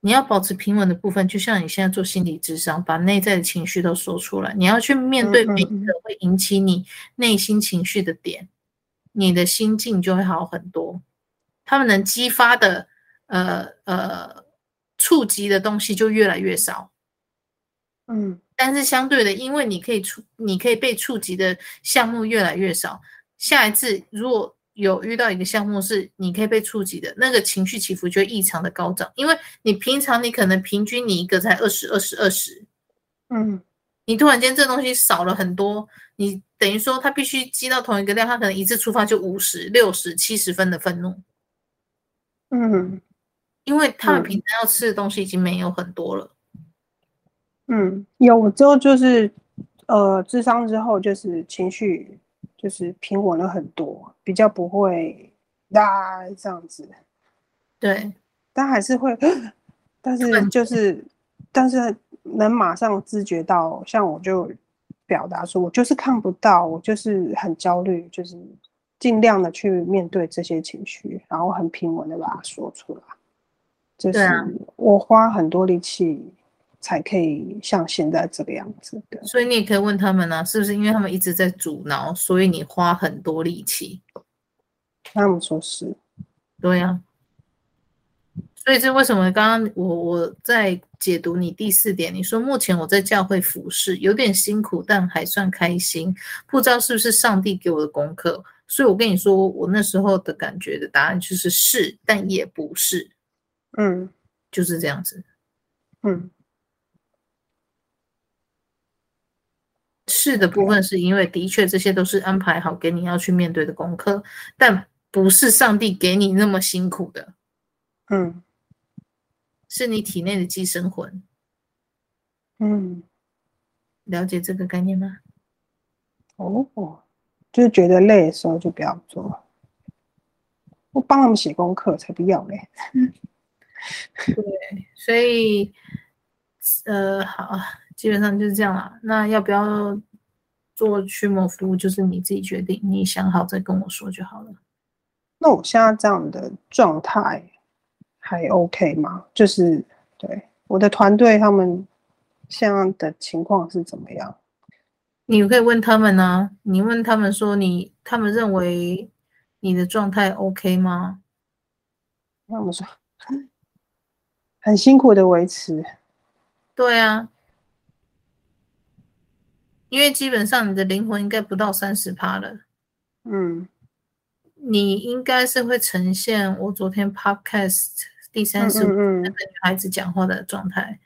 你要保持平稳的部分，就像你现在做心理咨商，把内在的情绪都说出来，你要去面对每一个会引起你内心情绪的点，你的心境就会好很多。他们能激发的触及的东西就越来越少。但是相对的，因为你可以被触及的项目越来越少，下一次如果有遇到一个项目是你可以被触及的，那个情绪起伏就异常的高涨，因为你平常你可能平均你一个才20，你突然间这东西少了很多，你等于说他必须积到同一个量，他可能一次触发就50、60、70分的愤怒，因为他们平常要吃的东西已经没有很多了。有，我之后就是諮商之后就是情绪就是平稳了很多，比较不会啦这样子。对，但还是会，但是就是但是能马上知觉到，像我就表达说我就是看不到，我就是很焦虑，就是尽量的去面对这些情绪，然后很平稳的把它说出来，就是我花很多力气才可以像现在这个样子的。所以你也可以问他们啊，是不是因为他们一直在阻挠，所以你花很多力气？他们说是。对啊，所以这为什么刚刚我在解读你第4点，你说目前我在教会服侍有点辛苦，但还算开心，不知道是不是上帝给我的功课。所以我跟你说，我那时候的感觉的答案就是是，但也不是。就是这样子。是的部分是因为的确这些都是安排好给你要去面对的功课，但不是上帝给你那么辛苦的。是你体内的寄生魂。了解这个概念吗？就是觉得累的时候就不要做。我帮他们写功课才不要嘞。对，所以好，基本上就是这样啦。那要不要做驱魔服务，就是你自己决定，你想好再跟我说就好了。那我现在这样的状态还 OK 吗？就是对我的团队他们现在的情况是怎么样？你可以问他们啊，你问他们说他们认为你的状态 OK 吗？那我说很辛苦的维持。对啊。因为基本上你的灵魂应该不到 30% 了。你应该是会呈现我昨天 podcast 第35那个女孩子讲话的状态。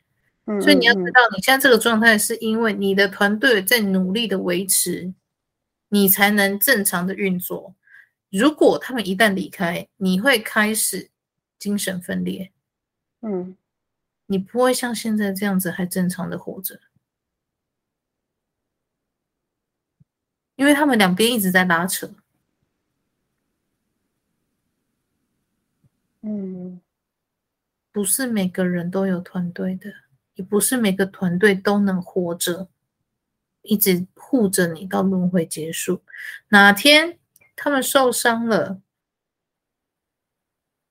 所以你要知道你现在这个状态是因为你的团队在努力的维持，你才能正常的运作。如果他们一旦离开，你会开始精神分裂。你不会像现在这样子还正常的活着。因为他们两边一直在拉扯。不是每个人都有团队的，也不是每个团队都能活着一直护着你到轮回结束。哪天他们受伤了，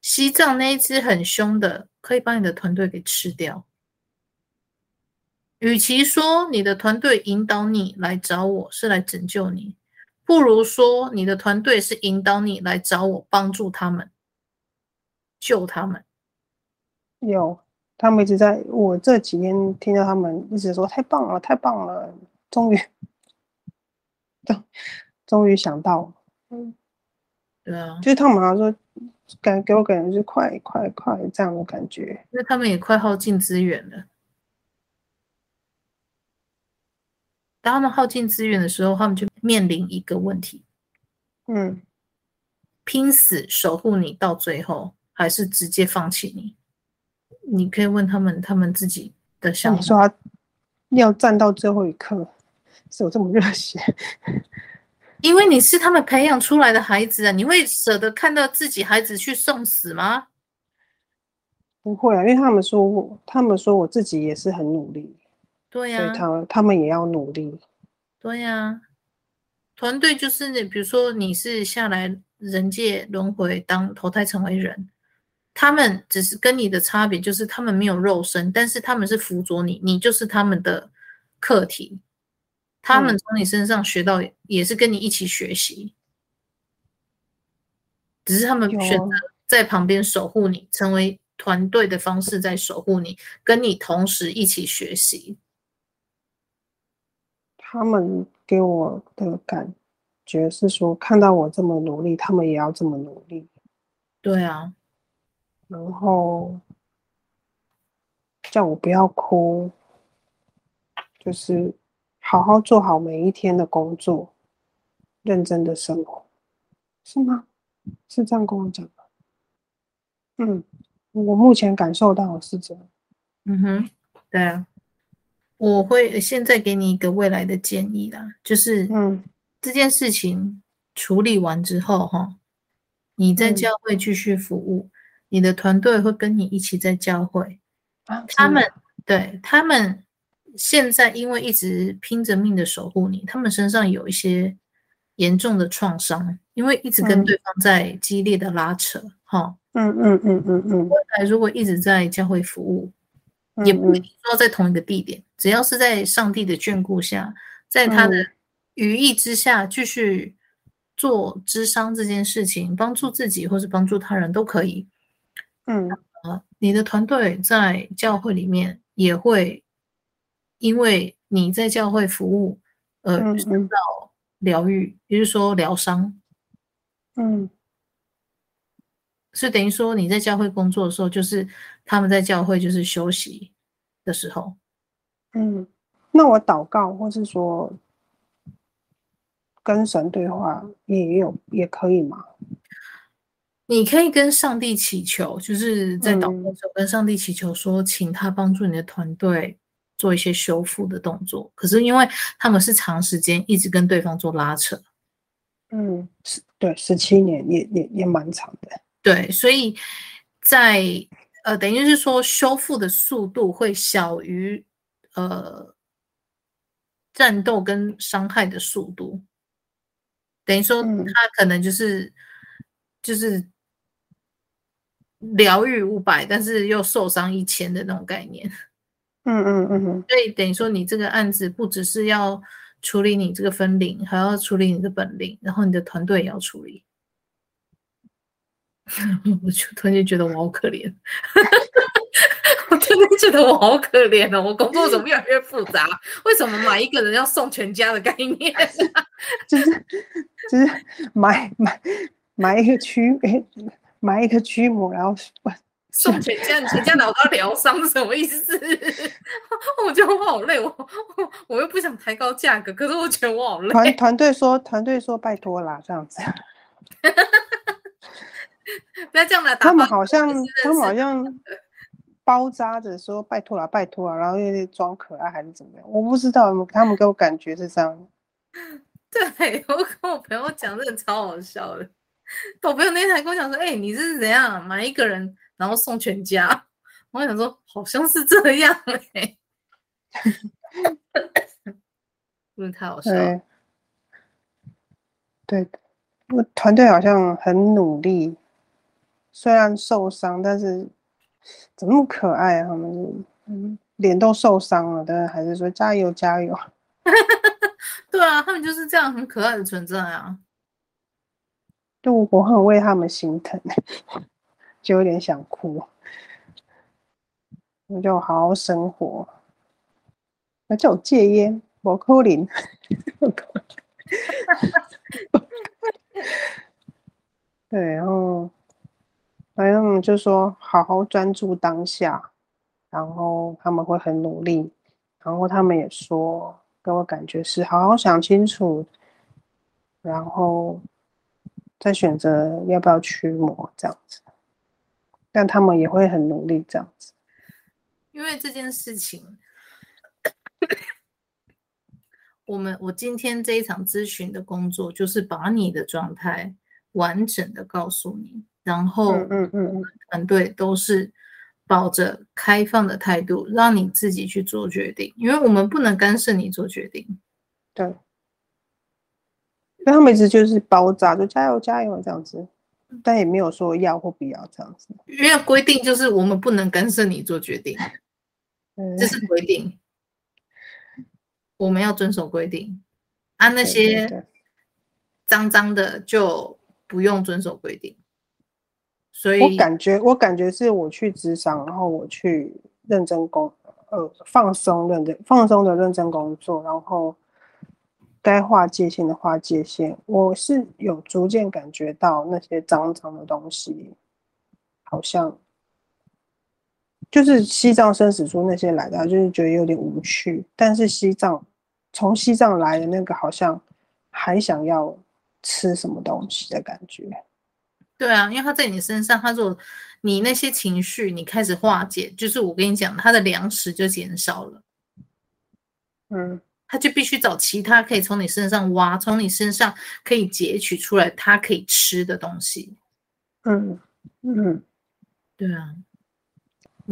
西藏那一只很凶的可以把你的团队给吃掉。与其说你的团队引导你来找我是来拯救你，不如说你的团队是引导你来找我，帮助他们，救他们。有，他们一直在，我这几天听到他们一直说太棒了，太棒了，终于想到了。嗯，对啊，就是他们好像说，给我感觉就是快这样的感觉，因为他们也快耗尽资源了。当他们耗尽资源的时候，他们就面临一个问题，拼死守护你到最后，还是直接放弃你？你可以问他们自己的想法。你说他要站到最后一刻，是有这么热血？因为你是他们培养出来的孩子啊，你会舍得看到自己孩子去送死吗？不会啊，因为他们说我自己也是很努力。对啊，所以他们也要努力。对啊，团队就是比如说你是下来人界轮回当投胎成为人，他们只是跟你的差别就是他们没有肉身，但是他们是辅佐你，你就是他们的课题，他们从你身上学到也是跟你一起学习，只是他们选择在旁边守护你，成为团队的方式在守护你，跟你同时一起学习。他们给我的感觉是说，看到我这么努力，他们也要这么努力。对啊，然后叫我不要哭，就是好好做好每一天的工作，认真的生活，是吗？是这样跟我讲的。我目前感受到的是这样。对啊。我会现在给你一个未来的建议啦，就是这件事情处理完之后你在教会继续服务，你的团队会跟你一起在教会，他们现在因为一直拼着命的守护你，他们身上有一些严重的创伤，因为一直跟对方在激烈的拉扯。未来如果一直在教会服务，也不一定说在同一个地点，只要是在上帝的眷顾下，在他的羽翼之下继续做咨商这件事情，帮助自己或是帮助他人都可以。你的团队在教会里面也会因为你在教会服务受到疗愈，也就是说疗伤。所以等于说你在教会工作的时候，就是他们在教会就是休息的时候。那我祷告或是说跟神对话也可以吗？你可以跟上帝祈求，就是在祷告的时候跟上帝祈求说，请他帮助你的团队做一些修复的动作。可是因为他们是长时间一直跟对方做拉扯。对，17年也蛮长的。对，所以在等于是说修复的速度会小于战斗跟伤害的速度，等于说他可能就是疗愈500，但是又受伤1000的那种概念。所以等于说你这个案子不只是要处理你这个分灵，还要处理你的本灵，然后你的团队也要处理。我就突然就觉得我好可怜。我真的觉得我好可怜哦，我工作怎么越来越复杂？为什么买一个人要送全家的概念？就是买一个驱魔，然后送全家，你全家脑袋疗伤是什么意思？我觉得我好累，我又不想抬高价格，可是我觉得我好累。团队说拜托啦，这样子。不要这样啦，他们好像包扎着说拜托啦拜托啦，然后又装可爱还是怎么样，我不知道，他们给我感觉是这样。对，我跟我朋友讲真的超好笑的，我朋友那天还跟我讲说，你是怎样买一个人然后送全家，我想说好像是这样真的太好笑了。对，我团队好像很努力，虽然受伤，但是怎么那么可爱啊？他们脸都受伤了，但是还是说加油加油。对啊，他们就是这样很可爱的存在啊。就我很为他们心疼，就有点想哭。我就好好生活，那叫我戒烟，不可能。对，然后他们就说好好专注当下，然后他们会很努力，然后他们也说给我感觉是好好想清楚，然后再选择要不要驱魔这样子，但他们也会很努力这样子，因为这件事情我今天这一场咨询的工作就是把你的状态完整的告诉你，然后团队都是抱着开放的态度让你自己去做决定，因为我们不能干涉你做决定。对，因为他们一直就是包扎就加油加油这样子，但也没有说要或不要这样子，因为规定就是我们不能干涉你做决定，这是规定，我们要遵守规定啊，那些脏脏的就不用遵守规定。所以我感觉是我去职场，然后我去认真放松的认真工作，然后该划界限的划界限。我是有逐渐感觉到那些脏脏的东西，好像就是西藏生死书那些来的，就是觉得有点无趣。但是从西藏来的那个，好像还想要吃什么东西的感觉。对啊，因为他在你身上，他如果你那些情绪你开始化解，就是我跟你讲，他的粮食就减少了，他就必须找其他可以从你身上挖，从你身上可以截取出来他可以吃的东西。对啊，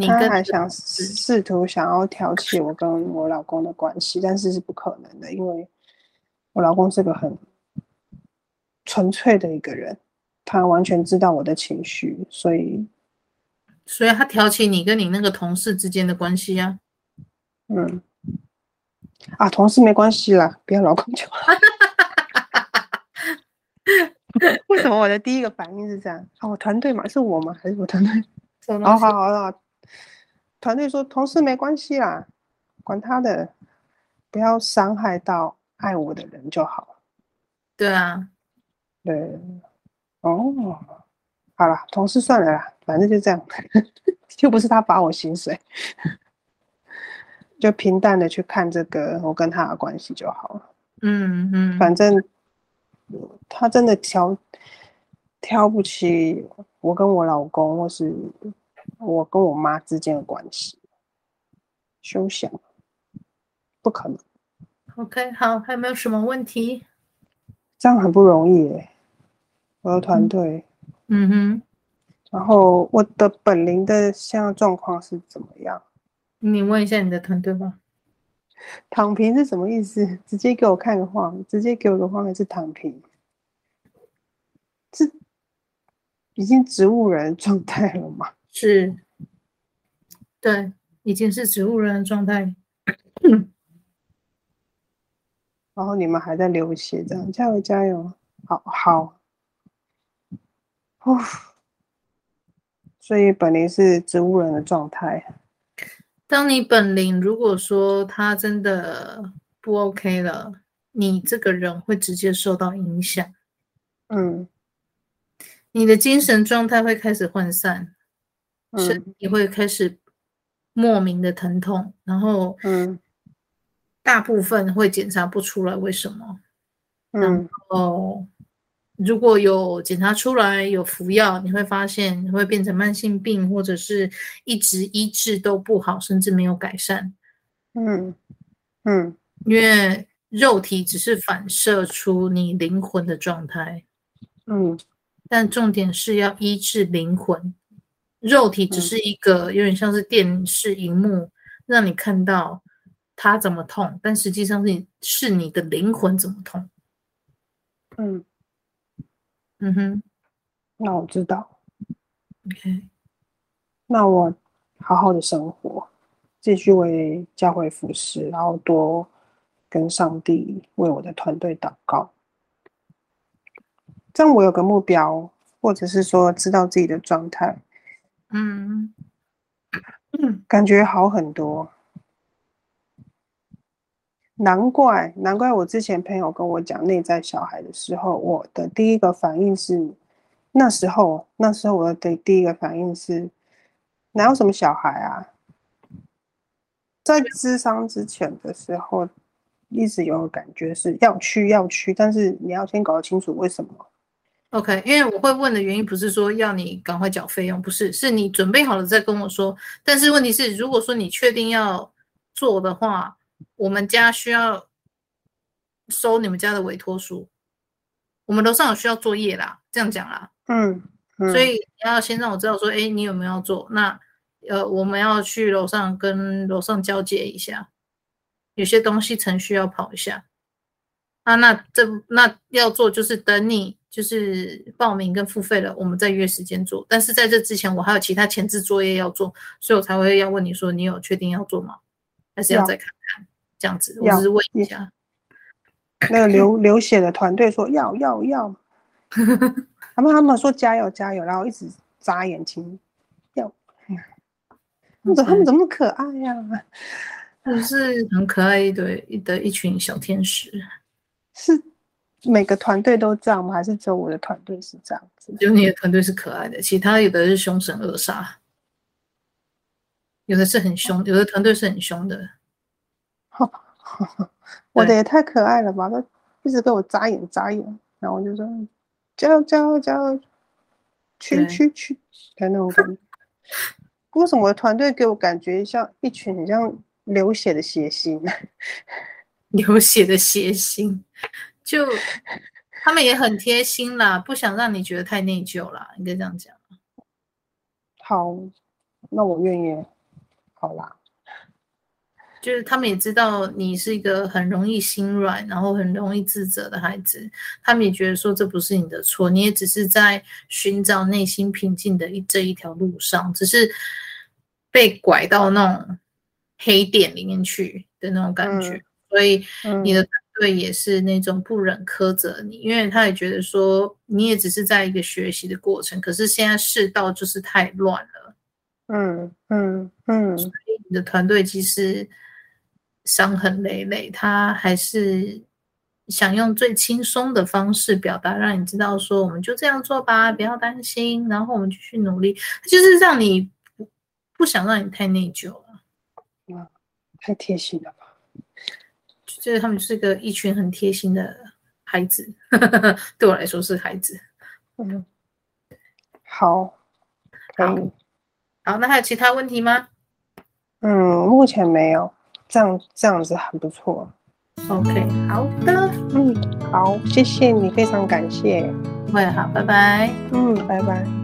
他还想试图想要挑起我跟我老公的关系，但是是不可能的，因为我老公是个很纯粹的一个人，他完全知道我的情绪，所以他挑起你跟你那个同事之间的关系啊。同事没关系啦，不要老公就好。为什么我的第一个反应是这样？哦，团队嘛，是我吗？还是我团队？哦，好，团队说同事没关系啦，管他的，不要伤害到爱我的人就好。对啊，对。哦，好了，同事算了啦，反正就这样，又不是他罚我薪水，就平淡的去看这个我跟他的关系就好了。反正他真的挑不起我跟我老公或是我跟我妈之间的关系，休想，不可能。OK， 好，还有没有什么问题？这样很不容易耶。我的团队，然后我的本灵的现在状况是怎么样？你问一下你的团队吧。躺平是什么意思？直接给我看个画面，直接给我个画面是躺平，是已经植物人状态了吗？是，对，已经是植物人状态。然后你们还在流血，这样加油加油，好。所以本灵是植物人的状态。当你本灵如果说他真的不 OK 了，你这个人会直接受到影响。你的精神状态会开始涣散，身体会开始莫名的疼痛，然后大部分会检查不出来为什么，然后如果有检查出来有服药，你会发现你会变成慢性病，或者是一直医治都不好，甚至没有改善。因为肉体只是反射出你灵魂的状态。但重点是要医治灵魂，肉体只是一个有点像是电视荧幕，让你看到它怎么痛，但实际上是你的灵魂怎么痛。那我知道。OK， 那我好好的生活，继续为教会服侍，然后多跟上帝为我的团队祷告，这样我有个目标，或者是说知道自己的状态，感觉好很多。难怪我之前朋友跟我讲内在小孩的时候，我的第一个反应是，那时候我的第一个反应是，哪有什么小孩啊？在咨商之前的时候，一直有感觉是要去，但是你要先搞清楚为什么。OK， 因为我会问的原因不是说要你赶快缴费用，不是，是你准备好了再跟我说。但是问题是，如果说你确定要做的话，我们家需要收你们家的委托书，我们楼上有需要作业啦，这样讲啦。所以你要先让我知道说，你有没有要做？那我们要去楼上跟楼上交接一下，有些东西程序要跑一下。那要做就是等你就是报名跟付费了，我们再约时间做。但是在这之前，我还有其他前置作业要做，所以我才会要问你说，你有确定要做吗？还是要再看看这样子？我只是问一下。那个流血的团队说要，他们说加油，然后一直眨眼睛，要。他们怎么那么可爱呀、啊？就是很可爱的一群小天使。是每个团队都这样吗？还是只有我的团队是这样子？就你的团队是可爱的，其他有的是凶神恶煞，有的是很凶，有的团队是很凶的。我的也太可爱了吧！都一直跟我眨眼，然后我就说加油，去，那种感觉。为什么我的团队给我感觉像一群很像流血的血腥？流血的血腥，就他们也很贴心啦，不想让你觉得太内疚啦，应该这样讲。好，那我愿意。好啦，就是他们也知道你是一个很容易心软，然后很容易自责的孩子，他们也觉得说这不是你的错，你也只是在寻找内心平静的这一条路上，只是被拐到那种黑点里面去的那种感觉。所以你的团队也是那种不忍苛责你，因为他也觉得说你也只是在一个学习的过程，可是现在世道就是太乱了。所以你的团队其实伤痕累累，他还是想用最轻松的方式表达，让你知道说我们就这样做吧，不要担心，然后我们继续努力，就是让你不想让你太内疚了。太贴心了吧，就是他们是个一群很贴心的孩子。对我来说是孩子。好，那还有其他问题吗？目前没有，这样子很不错。OK， 好的。好，谢谢你，非常感谢。好，拜拜。拜拜。